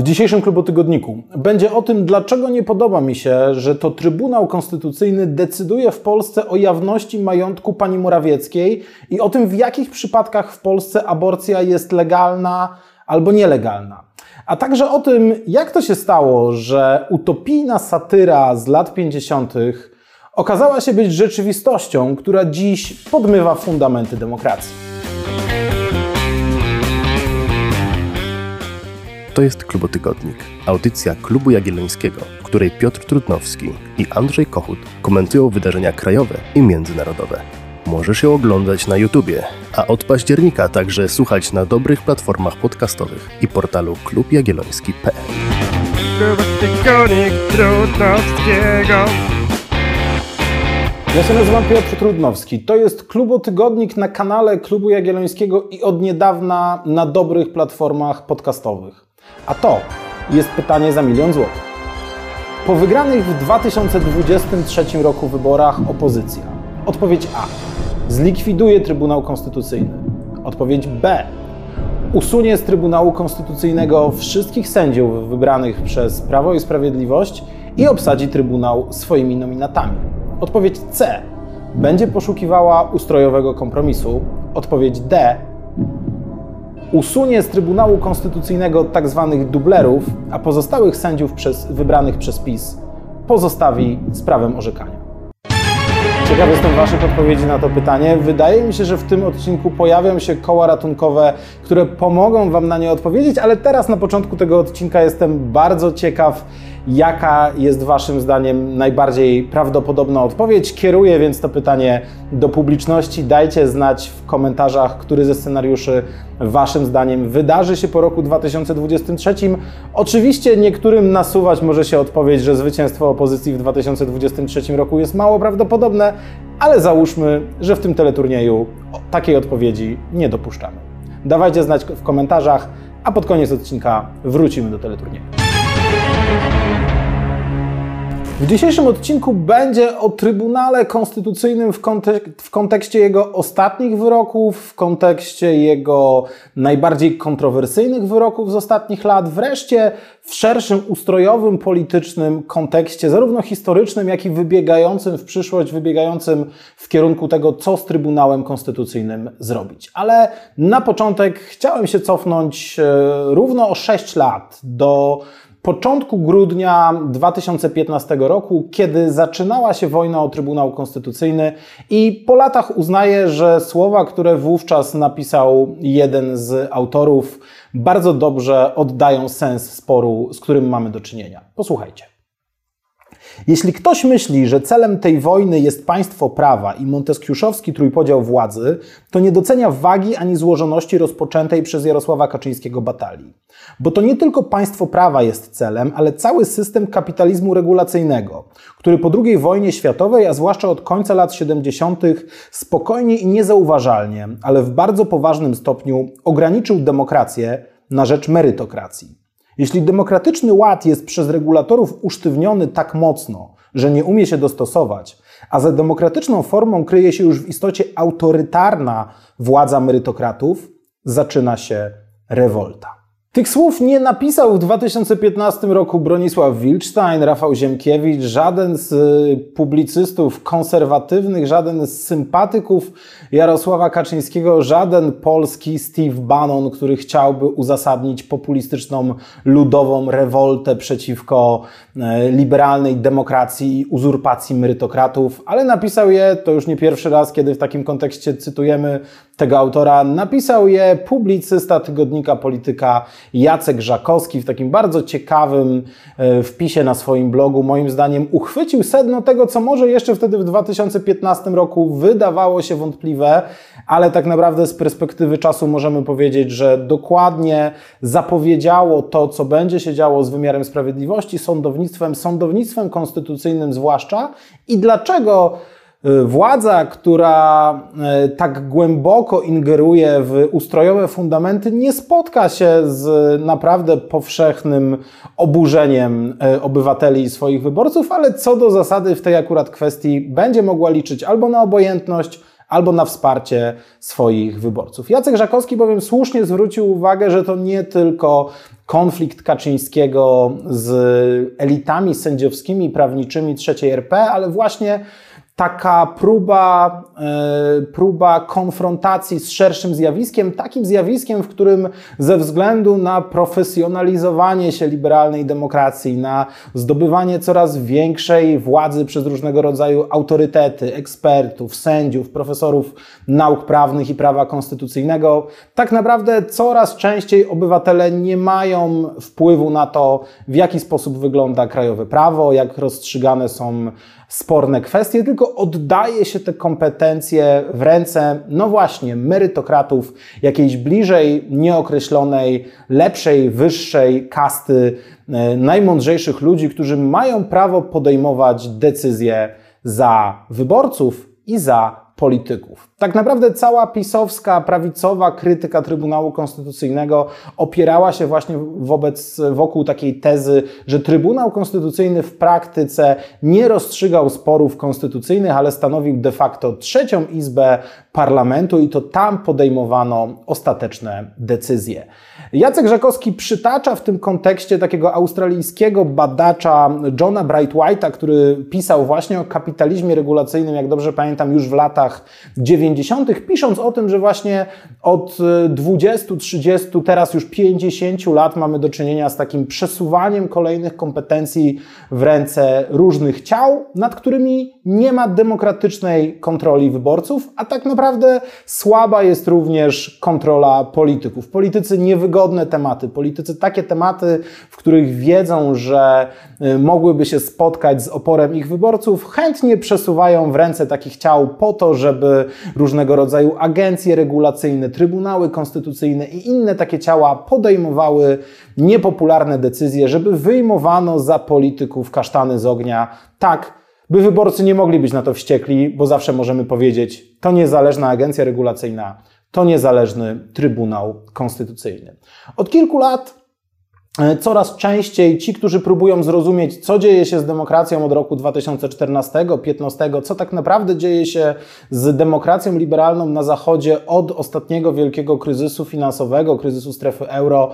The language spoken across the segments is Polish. w dzisiejszym Klubotygodniku. Będzie o tym, dlaczego nie podoba mi się, że to Trybunał Konstytucyjny decyduje w Polsce o jawności majątku pani Morawieckiej i o tym, w jakich przypadkach w Polsce aborcja jest legalna albo nielegalna. A także o tym, jak to się stało, że utopijna satyra z lat 50. okazała się być rzeczywistością, która dziś podmywa fundamenty demokracji. To jest Klubotygodnik, audycja Klubu Jagiellońskiego, w której Piotr Trudnowski i Andrzej Kohut komentują wydarzenia krajowe i międzynarodowe. Możesz ją oglądać na YouTubie, a od października także słuchać na dobrych platformach podcastowych i portalu klubjagielloński.pl. Klubotygodnik Trudnowskiego. Ja się nazywam Piotr Trudnowski. To jest Klubotygodnik na kanale Klubu Jagiellońskiego i od niedawna na dobrych platformach podcastowych. A to jest pytanie za $1 000 000. Po wygranych w 2023 roku wyborach opozycja. Odpowiedź A. Zlikwiduje Trybunał Konstytucyjny. Odpowiedź B. Usunie z Trybunału Konstytucyjnego wszystkich sędziów wybranych przez Prawo i Sprawiedliwość i obsadzi Trybunał swoimi nominatami. Odpowiedź C. Będzie poszukiwała ustrojowego kompromisu. Odpowiedź D. Usunie z Trybunału Konstytucyjnego tzw. dublerów, a pozostałych sędziów wybranych przez PiS pozostawi z prawem orzekania. Ciekaw jestem Waszych odpowiedzi na to pytanie. Wydaje mi się, że w tym odcinku pojawią się koła ratunkowe, które pomogą Wam na nie odpowiedzieć, ale teraz na początku tego odcinka jestem bardzo ciekaw, jaka jest Waszym zdaniem najbardziej prawdopodobna odpowiedź. Kieruję więc to pytanie do publiczności. Dajcie znać w komentarzach, który ze scenariuszy Waszym zdaniem wydarzy się po roku 2023. Oczywiście niektórym nasuwać może się odpowiedź, że zwycięstwo opozycji w 2023 roku jest mało prawdopodobne, ale załóżmy, że w tym teleturnieju takiej odpowiedzi nie dopuszczamy. Dawajcie znać w komentarzach, a pod koniec odcinka wrócimy do teleturnieju. W dzisiejszym odcinku będzie o Trybunale Konstytucyjnym w kontekście jego ostatnich wyroków, w kontekście jego najbardziej kontrowersyjnych wyroków z ostatnich lat, wreszcie w szerszym ustrojowym, politycznym kontekście, zarówno historycznym, jak i wybiegającym w przyszłość, wybiegającym w kierunku tego, co z Trybunałem Konstytucyjnym zrobić. Ale na początek chciałem się cofnąć równo o 6 lat do początku grudnia 2015 roku, kiedy zaczynała się wojna o Trybunał Konstytucyjny i po latach uznaję, że słowa, które wówczas napisał jeden z autorów, bardzo dobrze oddają sens sporu, z którym mamy do czynienia. Posłuchajcie. Jeśli ktoś myśli, że celem tej wojny jest państwo prawa i monteskiuszowski trójpodział władzy, to nie docenia wagi ani złożoności rozpoczętej przez Jarosława Kaczyńskiego batalii. Bo to nie tylko państwo prawa jest celem, ale cały system kapitalizmu regulacyjnego, który po II wojnie światowej, a zwłaszcza od końca lat 70. spokojnie i niezauważalnie, ale w bardzo poważnym stopniu ograniczył demokrację na rzecz merytokracji. Jeśli demokratyczny ład jest przez regulatorów usztywniony tak mocno, że nie umie się dostosować, a za demokratyczną formą kryje się już w istocie autorytarna władza merytokratów, zaczyna się rewolta. Tych słów nie napisał w 2015 roku Bronisław Wildstein, Rafał Ziemkiewicz, żaden z publicystów konserwatywnych, żaden z sympatyków Jarosława Kaczyńskiego, żaden polski Steve Bannon, który chciałby uzasadnić populistyczną, ludową rewoltę przeciwko liberalnej demokracji i uzurpacji merytokratów, ale napisał je, to już nie pierwszy raz, kiedy w takim kontekście cytujemy tego autora, napisał je publicysta Tygodnika Polityka Jacek Żakowski w takim bardzo ciekawym wpisie na swoim blogu. Moim zdaniem uchwycił sedno tego, co może jeszcze wtedy w 2015 roku wydawało się wątpliwe, ale tak naprawdę z perspektywy czasu możemy powiedzieć, że dokładnie zapowiedziało to, co będzie się działo z wymiarem sprawiedliwości, sądownictwem konstytucyjnym zwłaszcza i dlaczego władza, która tak głęboko ingeruje w ustrojowe fundamenty, nie spotka się z naprawdę powszechnym oburzeniem obywateli i swoich wyborców, ale co do zasady w tej akurat kwestii będzie mogła liczyć albo na obojętność, albo na wsparcie swoich wyborców. Jacek Żakowski bowiem słusznie zwrócił uwagę, że to nie tylko konflikt Kaczyńskiego z elitami sędziowskimi i prawniczymi III RP, ale właśnie taka próba konfrontacji z szerszym zjawiskiem, takim zjawiskiem, w którym ze względu na profesjonalizowanie się liberalnej demokracji, na zdobywanie coraz większej władzy przez różnego rodzaju autorytety, ekspertów, sędziów, profesorów nauk prawnych i prawa konstytucyjnego, tak naprawdę coraz częściej obywatele nie mają wpływu na to, w jaki sposób wygląda krajowe prawo, jak rozstrzygane są sporne kwestie, tylko oddaje się te kompetencje w ręce, no właśnie, merytokratów, jakiejś bliżej nieokreślonej, lepszej, wyższej kasty najmądrzejszych ludzi, którzy mają prawo podejmować decyzje za wyborców i za polityków. Tak naprawdę cała pisowska, prawicowa krytyka Trybunału Konstytucyjnego opierała się właśnie wokół takiej tezy, że Trybunał Konstytucyjny w praktyce nie rozstrzygał sporów konstytucyjnych, ale stanowił de facto trzecią izbę parlamentu i to tam podejmowano ostateczne decyzje. Jacek Żakowski przytacza w tym kontekście takiego australijskiego badacza Johna Bright White'a, który pisał właśnie o kapitalizmie regulacyjnym, jak dobrze pamiętam, już w latach 90., pisząc o tym, że właśnie od 20, 30, teraz już 50 lat mamy do czynienia z takim przesuwaniem kolejnych kompetencji w ręce różnych ciał, nad którymi nie ma demokratycznej kontroli wyborców, a tak naprawdę słaba jest również kontrola polityków. Politycy niewygodne tematy, politycy takie tematy, w których wiedzą, że mogłyby się spotkać z oporem ich wyborców, chętnie przesuwają w ręce takich ciał po to, żeby różnego rodzaju agencje regulacyjne, trybunały konstytucyjne i inne takie ciała podejmowały niepopularne decyzje, żeby wyjmowano za polityków kasztany z ognia, tak, by wyborcy nie mogli być na to wściekli, bo zawsze możemy powiedzieć, to niezależna agencja regulacyjna, to niezależny Trybunał Konstytucyjny. Od kilku lat coraz częściej ci, którzy próbują zrozumieć, co dzieje się z demokracją od roku 2014-2015, co tak naprawdę dzieje się z demokracją liberalną na Zachodzie od ostatniego wielkiego kryzysu finansowego, kryzysu strefy euro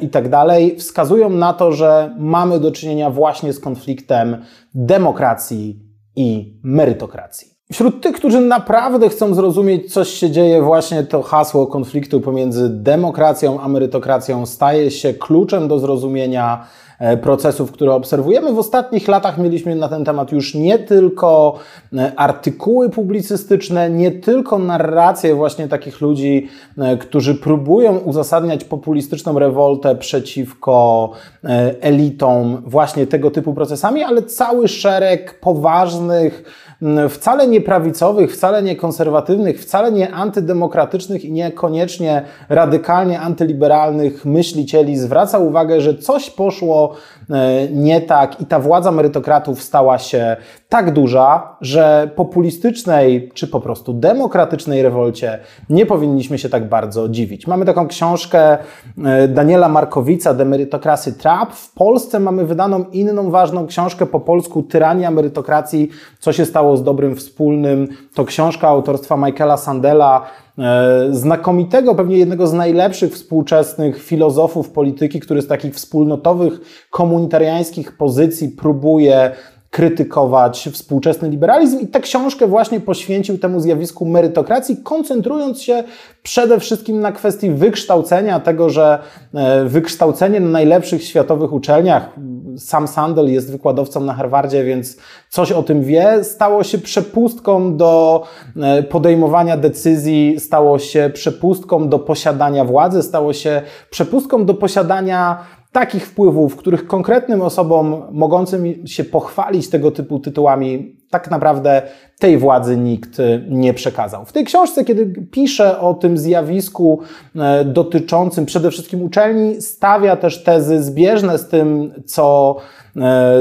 i tak dalej, wskazują na to, że mamy do czynienia właśnie z konfliktem demokracji i merytokracji. Wśród tych, którzy naprawdę chcą zrozumieć, co się dzieje, właśnie to hasło konfliktu pomiędzy demokracją a merytokracją staje się kluczem do zrozumienia procesów, które obserwujemy. W ostatnich latach mieliśmy na ten temat już nie tylko artykuły publicystyczne, nie tylko narracje właśnie takich ludzi, którzy próbują uzasadniać populistyczną rewoltę przeciwko elitom właśnie tego typu procesami, ale cały szereg poważnych, wcale nie prawicowych, wcale nie konserwatywnych, wcale nie antydemokratycznych i niekoniecznie radykalnie antyliberalnych myślicieli zwraca uwagę, że coś poszło nie tak i ta władza merytokratów stała się tak duża, że populistycznej czy po prostu demokratycznej rewolcie nie powinniśmy się tak bardzo dziwić. Mamy taką książkę Daniela Markowica, The Meritocracy Trap. W Polsce mamy wydaną inną ważną książkę po polsku Tyrania merytokracji, co się stało z dobrym wspólnym. To książka autorstwa Michaela Sandela, znakomitego, pewnie jednego z najlepszych współczesnych filozofów polityki, który z takich wspólnotowych, komunitariańskich pozycji próbuje krytykować współczesny liberalizm i tę książkę właśnie poświęcił temu zjawisku merytokracji, koncentrując się przede wszystkim na kwestii wykształcenia, tego, że wykształcenie na najlepszych światowych uczelniach, sam Sandel jest wykładowcą na Harvardzie, więc coś o tym wie, stało się przepustką do podejmowania decyzji, stało się przepustką do posiadania władzy, stało się przepustką do posiadania takich wpływów, których konkretnym osobom mogącym się pochwalić tego typu tytułami tak naprawdę tej władzy nikt nie przekazał. W tej książce, kiedy pisze o tym zjawisku dotyczącym przede wszystkim uczelni, stawia też tezy zbieżne z tym, co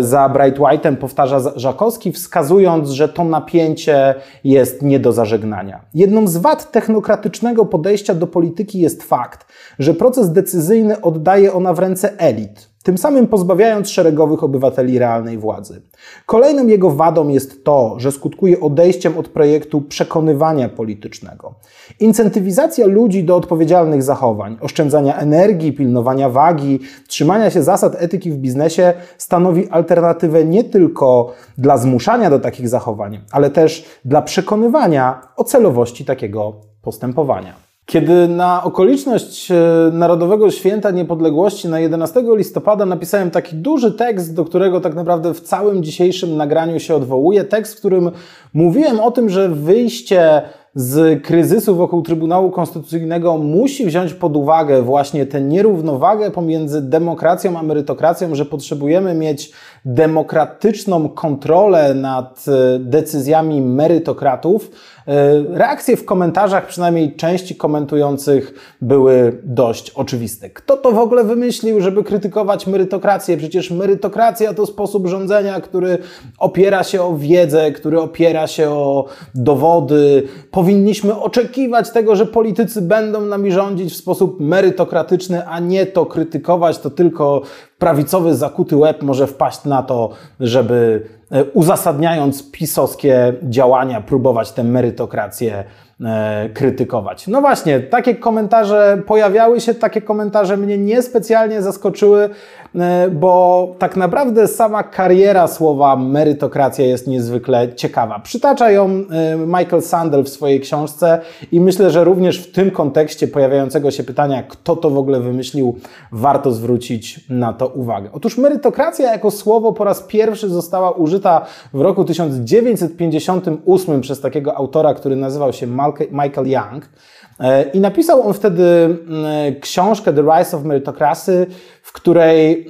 za Bright White'em powtarza Żakowski, wskazując, że to napięcie jest nie do zażegnania. Jedną z wad technokratycznego podejścia do polityki jest fakt, że proces decyzyjny oddaje ona w ręce elit. tym samym pozbawiając szeregowych obywateli realnej władzy. Kolejną jego wadą jest to, że skutkuje odejściem od projektu przekonywania politycznego. Incentywizacja ludzi do odpowiedzialnych zachowań, oszczędzania energii, pilnowania wagi, trzymania się zasad etyki w biznesie stanowi alternatywę nie tylko dla zmuszania do takich zachowań, ale też dla przekonywania o celowości takiego postępowania. Kiedy na okoliczność Narodowego Święta Niepodległości na 11 listopada napisałem taki duży tekst, do którego tak naprawdę w całym dzisiejszym nagraniu się odwołuję, tekst, w którym mówiłem o tym, że wyjście z kryzysu wokół Trybunału Konstytucyjnego musi wziąć pod uwagę właśnie tę nierównowagę pomiędzy demokracją a merytokracją, że potrzebujemy mieć demokratyczną kontrolę nad decyzjami merytokratów. Reakcje w komentarzach, przynajmniej części komentujących, były dość oczywiste. Kto to w ogóle wymyślił, żeby krytykować merytokrację? Przecież merytokracja to sposób rządzenia, który opiera się o wiedzę, który opiera się o dowody. Powinniśmy oczekiwać tego, że politycy będą nami rządzić w sposób merytokratyczny, a nie to krytykować, to tylko prawicowy zakuty łeb może wpaść na to, żeby uzasadniając pisowskie działania, próbować tę merytokrację krytykować. No właśnie, takie komentarze pojawiały się, takie komentarze mnie niespecjalnie zaskoczyły, bo tak naprawdę sama kariera słowa merytokracja jest niezwykle ciekawa. Przytacza ją Michael Sandel w swojej książce i myślę, że również w tym kontekście pojawiającego się pytania, kto to w ogóle wymyślił, warto zwrócić na to uwagę. Otóż merytokracja jako słowo po raz pierwszy została użyta w roku 1958 przez takiego autora, który nazywał się Michael Young i napisał on wtedy książkę The Rise of Meritocracy, w której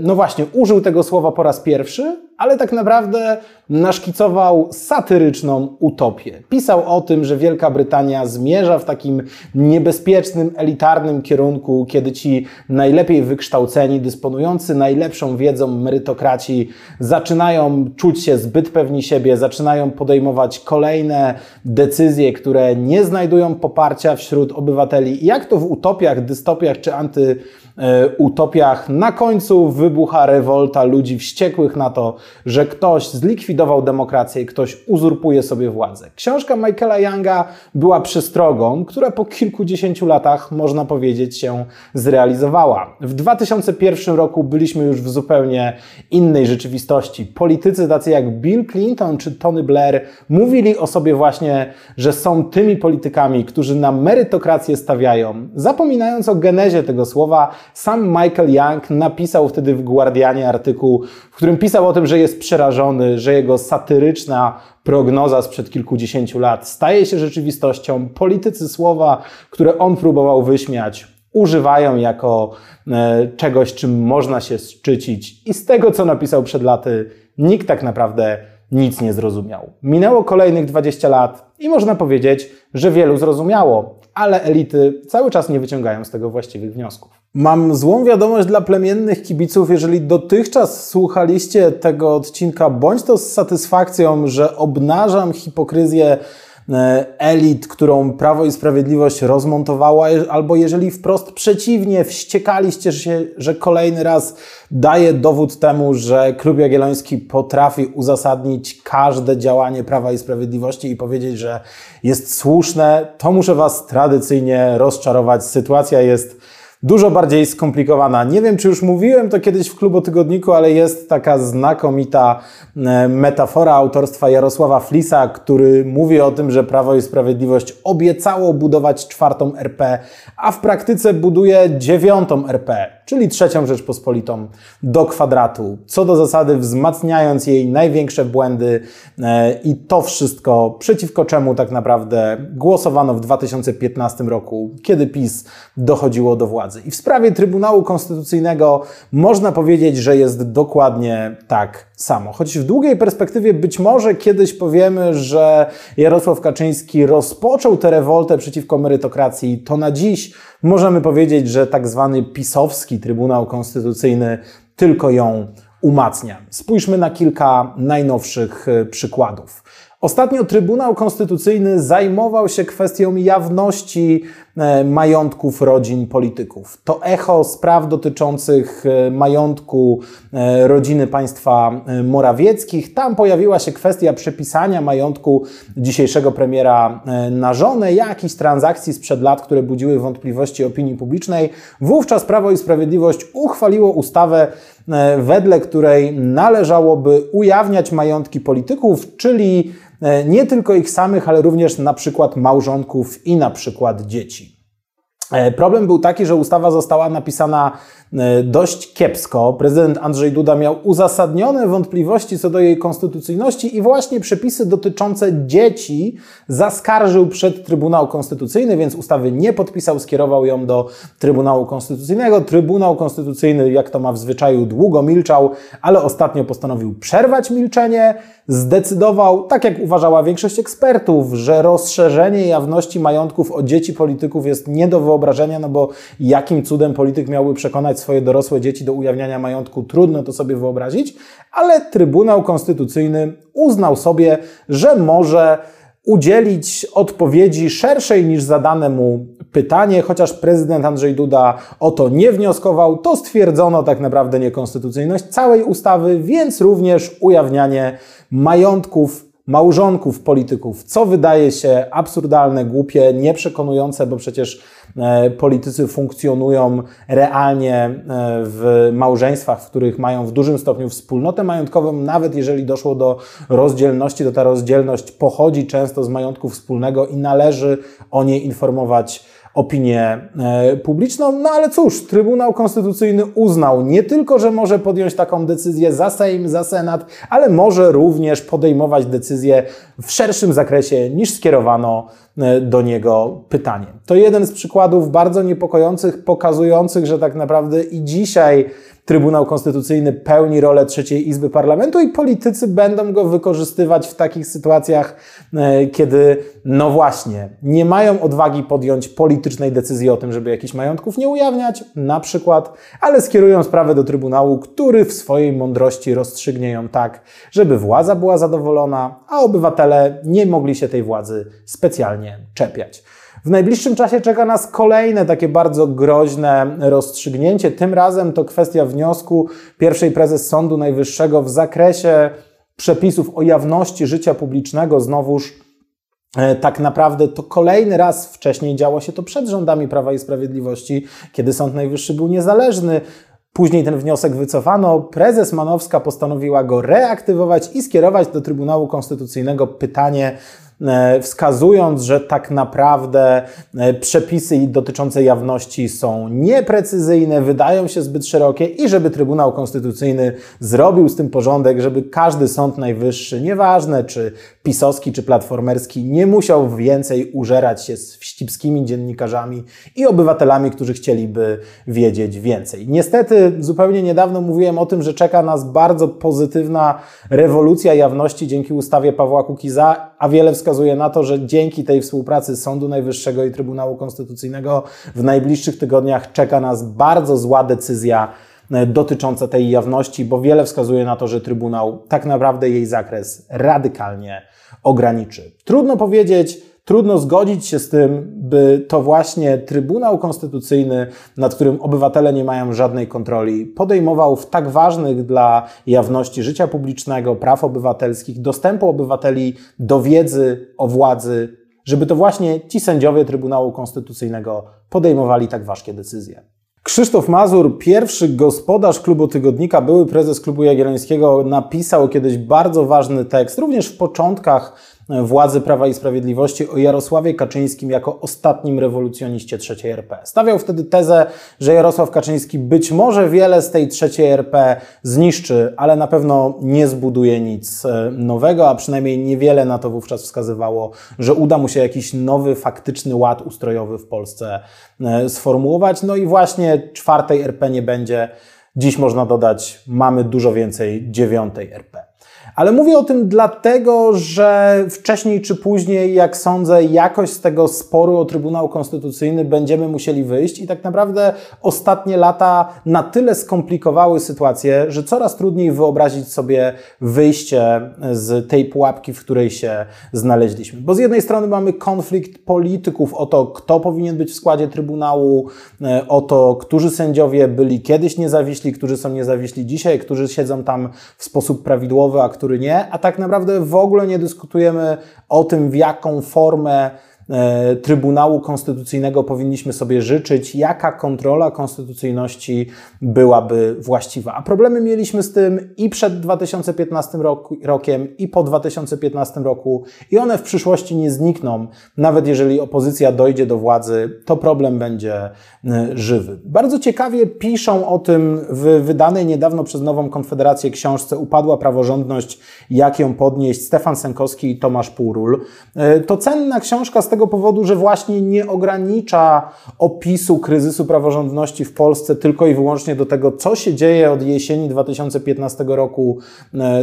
no właśnie użył tego słowa po raz pierwszy, ale tak naprawdę naszkicował satyryczną utopię. Pisał o tym, że Wielka Brytania zmierza w takim niebezpiecznym, elitarnym kierunku, kiedy ci najlepiej wykształceni, dysponujący najlepszą wiedzą merytokraci zaczynają czuć się zbyt pewni siebie, zaczynają podejmować kolejne decyzje, które nie znajdują poparcia wśród obywateli. Jak to w utopiach, dystopiach czy antyutopiach na końcu wybucha rewolta ludzi wściekłych na to, że ktoś zlikwidował demokrację i ktoś uzurpuje sobie władzę. Książka Michaela Younga była przestrogą, która po kilkudziesięciu latach, można powiedzieć, się zrealizowała. W 2001 roku byliśmy już w zupełnie innej rzeczywistości. Politycy tacy jak Bill Clinton czy Tony Blair mówili o sobie właśnie, że są tymi politykami, którzy na merytokrację stawiają. Zapominając o genezie tego słowa, sam Michael Young napisał wtedy w Guardianie artykuł, w którym pisał o tym, że jest przerażony, że jego satyryczna prognoza sprzed kilkudziesięciu lat staje się rzeczywistością. Politycy słowa, które on próbował wyśmiać, używają jako czegoś, czym można się szczycić. I z tego, co napisał przed laty, nikt tak naprawdę nic nie zrozumiał. Minęło kolejnych 20 lat i można powiedzieć, że wielu zrozumiało, ale elity cały czas nie wyciągają z tego właściwych wniosków. Mam złą wiadomość dla plemiennych kibiców, jeżeli dotychczas słuchaliście tego odcinka, bądź to z satysfakcją, że obnażam hipokryzję elit, którą Prawo i Sprawiedliwość rozmontowała, albo jeżeli wprost przeciwnie, wściekaliście się, że kolejny raz daje dowód temu, że Klub Jagielloński potrafi uzasadnić każde działanie Prawa i Sprawiedliwości i powiedzieć, że jest słuszne, to muszę was tradycyjnie rozczarować. Sytuacja jest dużo bardziej skomplikowana. Nie wiem, czy już mówiłem to kiedyś w Klubu Tygodniku, ale jest taka znakomita metafora autorstwa Jarosława Flisa, który mówi o tym, że Prawo i Sprawiedliwość obiecało budować czwartą RP, a w praktyce buduje dziewiątą RP, czyli trzecią Rzeczpospolitą do kwadratu. Co do zasady wzmacniając jej największe błędy i to wszystko, przeciwko czemu tak naprawdę głosowano w 2015 roku, kiedy PiS dochodziło do władzy. I w sprawie Trybunału Konstytucyjnego można powiedzieć, że jest dokładnie tak samo. Choć w długiej perspektywie być może kiedyś powiemy, że Jarosław Kaczyński rozpoczął tę rewoltę przeciwko merytokracji, to na dziś możemy powiedzieć, że tak zwany pisowski Trybunał Konstytucyjny tylko ją umacnia. Spójrzmy na kilka najnowszych przykładów. Ostatnio Trybunał Konstytucyjny zajmował się kwestią jawności majątków rodzin polityków. To echo spraw dotyczących majątku rodziny państwa Morawieckich. Tam pojawiła się kwestia przepisania majątku dzisiejszego premiera na żonę, jakichś transakcji sprzed lat, które budziły wątpliwości opinii publicznej. Wówczas Prawo i Sprawiedliwość uchwaliło ustawę, wedle której należałoby ujawniać majątki polityków, czyli nie tylko ich samych, ale również na przykład małżonków i na przykład dzieci. Problem był taki, że ustawa została napisana dość kiepsko. Prezydent Andrzej Duda miał uzasadnione wątpliwości co do jej konstytucyjności i właśnie przepisy dotyczące dzieci zaskarżył przed Trybunał Konstytucyjny, więc ustawy nie podpisał, skierował ją do Trybunału Konstytucyjnego. Trybunał Konstytucyjny, jak to ma w zwyczaju, długo milczał, ale ostatnio postanowił przerwać milczenie. Zdecydował, tak jak uważała większość ekspertów, że rozszerzenie jawności majątków o dzieci polityków jest nie do wyobrażenia, no bo jakim cudem polityk miałby przekonać swoje dorosłe dzieci do ujawniania majątku, trudno to sobie wyobrazić, ale Trybunał Konstytucyjny uznał sobie, że może udzielić odpowiedzi szerszej niż zadane mu pytanie, chociaż prezydent Andrzej Duda o to nie wnioskował, to stwierdzono tak naprawdę niekonstytucyjność całej ustawy, więc również ujawnianie majątków małżonków polityków, co wydaje się absurdalne, głupie, nieprzekonujące, bo przecież politycy funkcjonują realnie w małżeństwach, w których mają w dużym stopniu wspólnotę majątkową, nawet jeżeli doszło do rozdzielności, to ta rozdzielność pochodzi często z majątku wspólnego i należy o niej informować opinię publiczną. No ale cóż, Trybunał Konstytucyjny uznał nie tylko, że może podjąć taką decyzję za Sejm, za Senat, ale może również podejmować decyzję w szerszym zakresie niż skierowano do niego pytanie. To jeden z przykładów bardzo niepokojących, pokazujących, że tak naprawdę i dzisiaj Trybunał Konstytucyjny pełni rolę trzeciej Izby Parlamentu i politycy będą go wykorzystywać w takich sytuacjach, kiedy, no właśnie, nie mają odwagi podjąć politycznej decyzji o tym, żeby jakichś majątków nie ujawniać, na przykład, ale skierują sprawę do Trybunału, który w swojej mądrości rozstrzygnie ją tak, żeby władza była zadowolona, a obywatele nie mogli się tej władzy specjalnie czepiać. W najbliższym czasie czeka nas kolejne takie bardzo groźne rozstrzygnięcie. Tym razem to kwestia wniosku pierwszej prezes Sądu Najwyższego w zakresie przepisów o jawności życia publicznego. Znowuż tak naprawdę to kolejny raz, wcześniej działo się to przed rządami Prawa i Sprawiedliwości, kiedy Sąd Najwyższy był niezależny. Później ten wniosek wycofano, prezes Manowska postanowiła go reaktywować i skierować do Trybunału Konstytucyjnego pytanie, wskazując, że tak naprawdę przepisy dotyczące jawności są nieprecyzyjne, wydają się zbyt szerokie i żeby Trybunał Konstytucyjny zrobił z tym porządek, żeby każdy Sąd Najwyższy, nieważne czy pisowski, czy platformerski, nie musiał więcej użerać się z wścibskimi dziennikarzami i obywatelami, którzy chcieliby wiedzieć więcej. Niestety zupełnie niedawno mówiłem o tym, że czeka nas bardzo pozytywna rewolucja jawności dzięki ustawie Pawła Kukiza, a wiele wskazuje na to, że dzięki tej współpracy Sądu Najwyższego i Trybunału Konstytucyjnego w najbliższych tygodniach czeka nas bardzo zła decyzja dotycząca tej jawności, bo wiele wskazuje na to, że Trybunał tak naprawdę jej zakres radykalnie ograniczy. Trudno powiedzieć, trudno zgodzić się z tym, by to właśnie Trybunał Konstytucyjny, nad którym obywatele nie mają żadnej kontroli, podejmował w tak ważnych dla jawności życia publicznego, praw obywatelskich, dostępu obywateli do wiedzy o władzy, żeby to właśnie ci sędziowie Trybunału Konstytucyjnego podejmowali tak ważkie decyzje. Krzysztof Mazur, pierwszy gospodarz Klubu Tygodnika, były prezes Klubu Jagiellońskiego, napisał kiedyś bardzo ważny tekst, również w początkach władzy Prawa i Sprawiedliwości, o Jarosławie Kaczyńskim jako ostatnim rewolucjoniście III RP. Stawiał wtedy tezę, że Jarosław Kaczyński być może wiele z tej III RP zniszczy, ale na pewno nie zbuduje nic nowego, a przynajmniej niewiele na to wówczas wskazywało, że uda mu się jakiś nowy, faktyczny ład ustrojowy w Polsce sformułować. No i właśnie czwartej RP nie będzie. Dziś można dodać, mamy dużo więcej dziewiątej RP. Ale mówię o tym dlatego, że wcześniej czy później, jak sądzę, jakoś z tego sporu o Trybunał Konstytucyjny będziemy musieli wyjść i tak naprawdę ostatnie lata na tyle skomplikowały sytuację, że coraz trudniej wyobrazić sobie wyjście z tej pułapki, w której się znaleźliśmy. Bo z jednej strony mamy konflikt polityków o to, kto powinien być w składzie Trybunału, o to, którzy sędziowie byli kiedyś niezawiśli, którzy są niezawiśli dzisiaj, którzy siedzą tam w sposób prawidłowy, a który nie, a tak naprawdę w ogóle nie dyskutujemy o tym, w jaką formę Trybunału Konstytucyjnego powinniśmy sobie życzyć, jaka kontrola konstytucyjności byłaby właściwa. A problemy mieliśmy z tym i przed 2015 rokiem, i po 2015 roku i one w przyszłości nie znikną. Nawet jeżeli opozycja dojdzie do władzy, to problem będzie żywy. Bardzo ciekawie piszą o tym w wydanej niedawno przez Nową Konfederację książce Upadła praworządność, jak ją podnieść, Stefan Sękowski i Tomasz Purul. To cenna książka z tego powodu, że właśnie nie ogranicza opisu kryzysu praworządności w Polsce tylko i wyłącznie do tego, co się dzieje od jesieni 2015 roku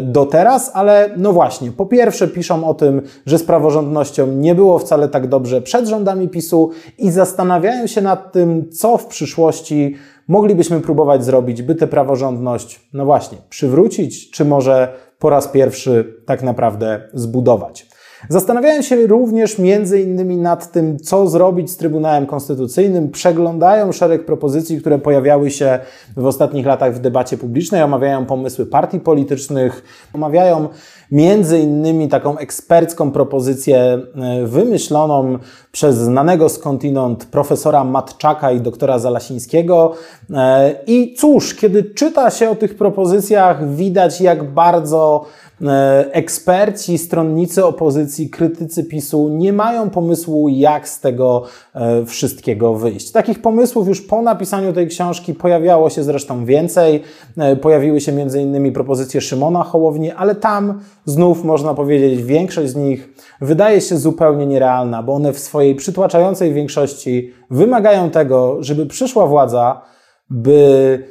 do teraz, ale no właśnie, po pierwsze piszą o tym, że z praworządnością nie było wcale tak dobrze przed rządami PiS-u i zastanawiają się nad tym, co w przyszłości moglibyśmy próbować zrobić, by tę praworządność, no właśnie, przywrócić, czy może po raz pierwszy tak naprawdę zbudować. Zastanawiają się również między innymi nad tym, co zrobić z Trybunałem Konstytucyjnym. Przeglądają szereg propozycji, które pojawiały się w ostatnich latach w debacie publicznej, omawiają pomysły partii politycznych, omawiają między innymi taką ekspercką propozycję wymyśloną przez znanego skądinąd profesora Matczaka i doktora Zalasinskiego. I cóż, kiedy czyta się o tych propozycjach, widać, jak bardzo eksperci, stronnicy opozycji, krytycy PiS-u nie mają pomysłu, jak z tego wszystkiego wyjść. Takich pomysłów już po napisaniu tej książki pojawiało się zresztą więcej. Pojawiły się między innymi propozycje Szymona Hołowni, ale tam znów można powiedzieć, większość z nich wydaje się zupełnie nierealna, bo one w swojej przytłaczającej większości wymagają tego, żeby przyszła władza, by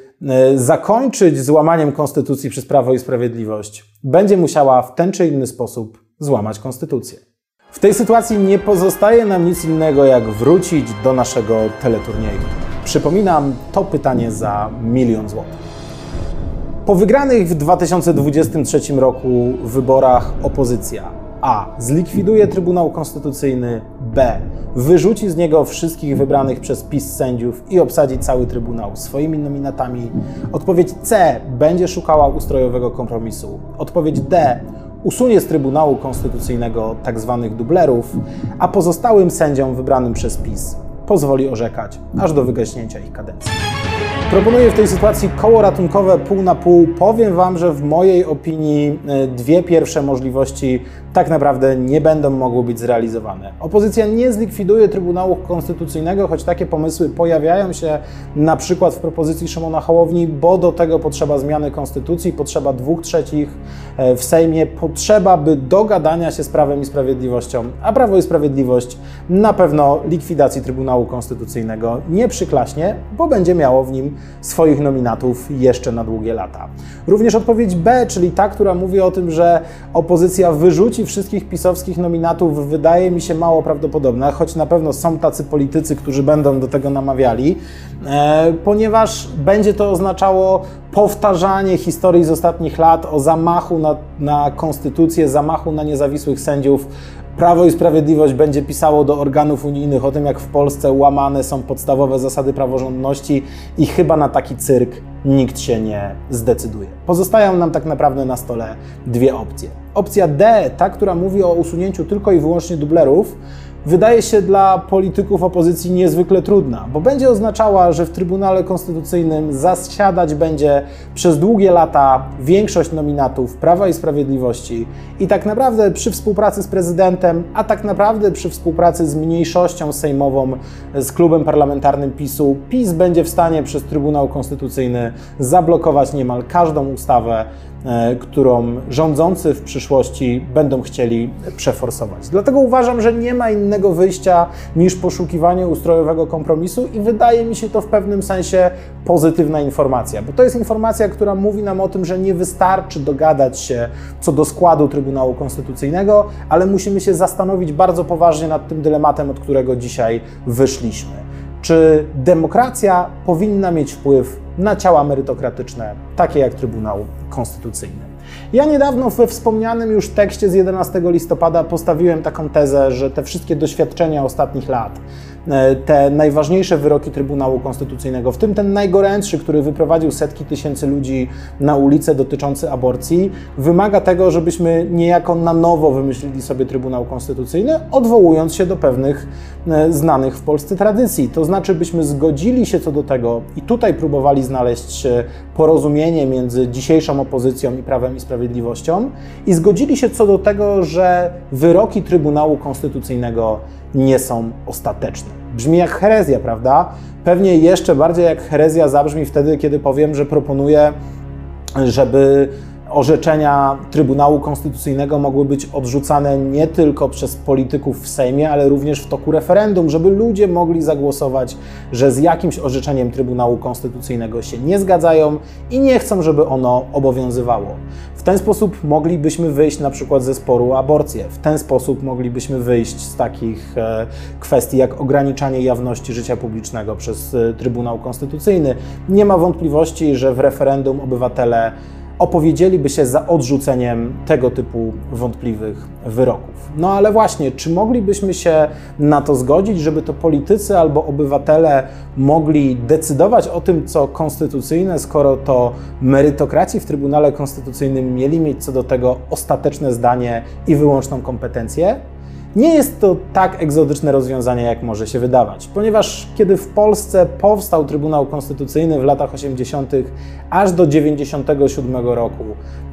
zakończyć złamaniem konstytucji przez Prawo i Sprawiedliwość, będzie musiała w ten czy inny sposób złamać konstytucję. W tej sytuacji nie pozostaje nam nic innego, jak wrócić do naszego teleturnieju. Przypominam, to pytanie za 1 000 000 złotych. Po wygranych w 2023 roku wyborach opozycja a. zlikwiduje Trybunał Konstytucyjny, b. wyrzuci z niego wszystkich wybranych przez PiS sędziów i obsadzi cały Trybunał swoimi nominatami, odpowiedź c. będzie szukała ustrojowego kompromisu, odpowiedź d. usunie z Trybunału Konstytucyjnego tzw. dublerów, a pozostałym sędziom wybranym przez PiS pozwoli orzekać aż do wygaśnięcia ich kadencji. Proponuję w tej sytuacji koło ratunkowe pół na pół. Powiem Wam, że w mojej opinii dwie pierwsze możliwości tak naprawdę nie będą mogły być zrealizowane. Opozycja nie zlikwiduje Trybunału Konstytucyjnego, choć takie pomysły pojawiają się na przykład w propozycji Szymona Hołowni, bo do tego potrzeba zmiany konstytucji, potrzeba 2/3 w Sejmie, potrzeba by dogadania się z Prawem i Sprawiedliwością, a Prawo i Sprawiedliwość na pewno likwidacji Trybunału Konstytucyjnego nie przyklaśnie, bo będzie miało w nim swoich nominatów jeszcze na długie lata. Również odpowiedź B, czyli ta, która mówi o tym, że opozycja wyrzuci wszystkich pisowskich nominatów, wydaje mi się mało prawdopodobna, choć na pewno są tacy politycy, którzy będą do tego namawiali, ponieważ będzie to oznaczało powtarzanie historii z ostatnich lat o zamachu na konstytucję, zamachu na niezawisłych sędziów. Prawo i Sprawiedliwość będzie pisało do organów unijnych o tym, jak w Polsce łamane są podstawowe zasady praworządności i chyba na taki cyrk nikt się nie zdecyduje. Pozostają nam tak naprawdę na stole dwie opcje. Opcja D, ta, która mówi o usunięciu tylko i wyłącznie dublerów, wydaje się dla polityków opozycji niezwykle trudna, bo będzie oznaczała, że w Trybunale Konstytucyjnym zasiadać będzie przez długie lata większość nominatów Prawa i Sprawiedliwości i tak naprawdę przy współpracy z prezydentem, a tak naprawdę przy współpracy z mniejszością sejmową, z klubem parlamentarnym PiS-u, PiS będzie w stanie przez Trybunał Konstytucyjny zablokować niemal każdą ustawę, którą rządzący w przyszłości będą chcieli przeforsować. Dlatego uważam, że nie ma innego wyjścia niż poszukiwanie ustrojowego kompromisu i wydaje mi się to w pewnym sensie pozytywna informacja, bo to jest informacja, która mówi nam o tym, że nie wystarczy dogadać się co do składu Trybunału Konstytucyjnego, ale musimy się zastanowić bardzo poważnie nad tym dylematem, od którego dzisiaj wyszliśmy. Czy demokracja powinna mieć wpływ na ciała merytokratyczne, takie jak Trybunał Konstytucyjny? Ja niedawno we wspomnianym już tekście z 11 listopada postawiłem taką tezę, że te wszystkie doświadczenia ostatnich lat, te najważniejsze wyroki Trybunału Konstytucyjnego, w tym ten najgorętszy, który wyprowadził setki tysięcy ludzi na ulicę, dotyczący aborcji, wymaga tego, żebyśmy niejako na nowo wymyślili sobie Trybunał Konstytucyjny, odwołując się do pewnych znanych w Polsce tradycji. To znaczy, byśmy zgodzili się co do tego i tutaj próbowali znaleźć porozumienie między dzisiejszą opozycją i Prawem i Sprawiedliwością i zgodzili się co do tego, że wyroki Trybunału Konstytucyjnego nie są ostateczne. Brzmi jak herezja, prawda? Pewnie jeszcze bardziej jak herezja zabrzmi wtedy, kiedy powiem, że proponuję, żeby orzeczenia Trybunału Konstytucyjnego mogły być odrzucane nie tylko przez polityków w Sejmie, ale również w toku referendum, żeby ludzie mogli zagłosować, że z jakimś orzeczeniem Trybunału Konstytucyjnego się nie zgadzają i nie chcą, żeby ono obowiązywało. W ten sposób moglibyśmy wyjść na przykład ze sporu o aborcję. W ten sposób moglibyśmy wyjść z takich kwestii jak ograniczanie jawności życia publicznego przez Trybunał Konstytucyjny. Nie ma wątpliwości, że w referendum obywatele opowiedzieliby się za odrzuceniem tego typu wątpliwych wyroków. No ale właśnie, czy moglibyśmy się na to zgodzić, żeby to politycy albo obywatele mogli decydować o tym, co konstytucyjne, skoro to merytokraci w Trybunale Konstytucyjnym mieli mieć co do tego ostateczne zdanie i wyłączną kompetencję? Nie jest to tak egzotyczne rozwiązanie, jak może się wydawać, ponieważ kiedy w Polsce powstał Trybunał Konstytucyjny w latach 80. aż do 97 roku,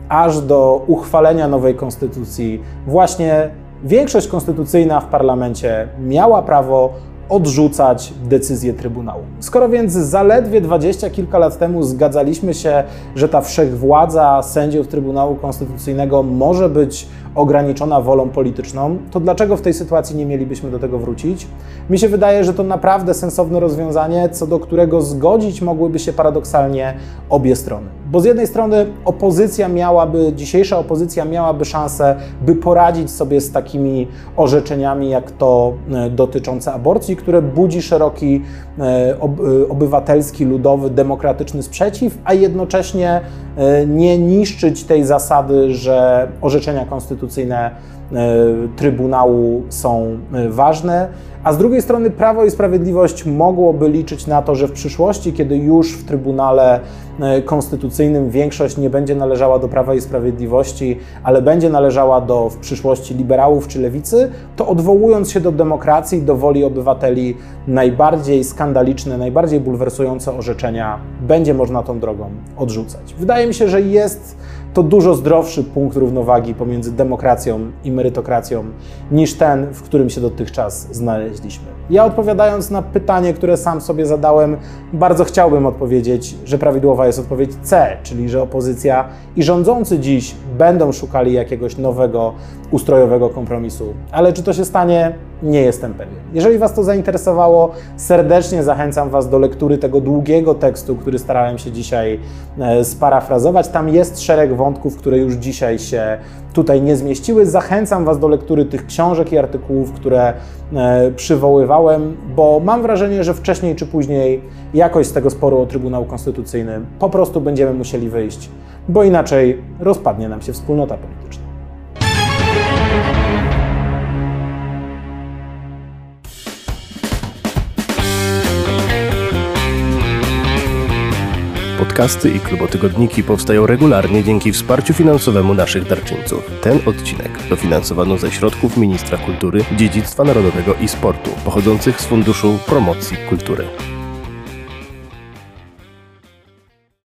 aż do uchwalenia nowej konstytucji, właśnie większość konstytucyjna w parlamencie miała prawo odrzucać decyzję Trybunału. Skoro więc zaledwie 20 kilka lat temu zgadzaliśmy się, że ta wszechwładza sędziów Trybunału Konstytucyjnego może być ograniczona wolą polityczną, to dlaczego w tej sytuacji nie mielibyśmy do tego wrócić? Mi się wydaje, że to naprawdę sensowne rozwiązanie, co do którego zgodzić mogłyby się paradoksalnie obie strony. Bo z jednej strony dzisiejsza opozycja miałaby szansę, by poradzić sobie z takimi orzeczeniami jak to dotyczące aborcji, które budzi szeroki obywatelski, ludowy, demokratyczny sprzeciw, a jednocześnie nie niszczyć tej zasady, że orzeczenia konstytucyjne Trybunału są ważne, a z drugiej strony Prawo i Sprawiedliwość mogłoby liczyć na to, że w przyszłości, kiedy już w Trybunale Konstytucyjnym większość nie będzie należała do Prawa i Sprawiedliwości, ale będzie należała do w przyszłości liberałów czy lewicy, to odwołując się do demokracji, do woli obywateli, najbardziej skandaliczne, najbardziej bulwersujące orzeczenia będzie można tą drogą odrzucać. Wydaje mi się, że jest to dużo zdrowszy punkt równowagi pomiędzy demokracją i merytokracją niż ten, w którym się dotychczas znaleźliśmy. Ja odpowiadając na pytanie, które sam sobie zadałem, bardzo chciałbym odpowiedzieć, że prawidłowa jest odpowiedź C, czyli że opozycja i rządzący dziś będą szukali jakiegoś nowego, ustrojowego kompromisu. Ale czy to się stanie? Nie jestem pewien. Jeżeli Was to zainteresowało, serdecznie zachęcam Was do lektury tego długiego tekstu, który starałem się dzisiaj sparafrazować. Tam jest szereg wątków, które już dzisiaj się tutaj nie zmieściły. Zachęcam Was do lektury tych książek i artykułów, które przywoływałem, bo mam wrażenie, że wcześniej czy później jakoś z tego sporu o Trybunał Konstytucyjny po prostu będziemy musieli wyjść, bo inaczej rozpadnie nam się wspólnota polityczna. Podcasty i klubotygodniki powstają regularnie dzięki wsparciu finansowemu naszych darczyńców. Ten odcinek dofinansowano ze środków Ministra Kultury, Dziedzictwa Narodowego i Sportu, pochodzących z Funduszu Promocji Kultury.